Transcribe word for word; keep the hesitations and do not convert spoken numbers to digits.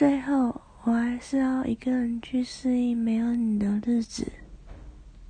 最后，我还是要一个人去适应没有你的日子。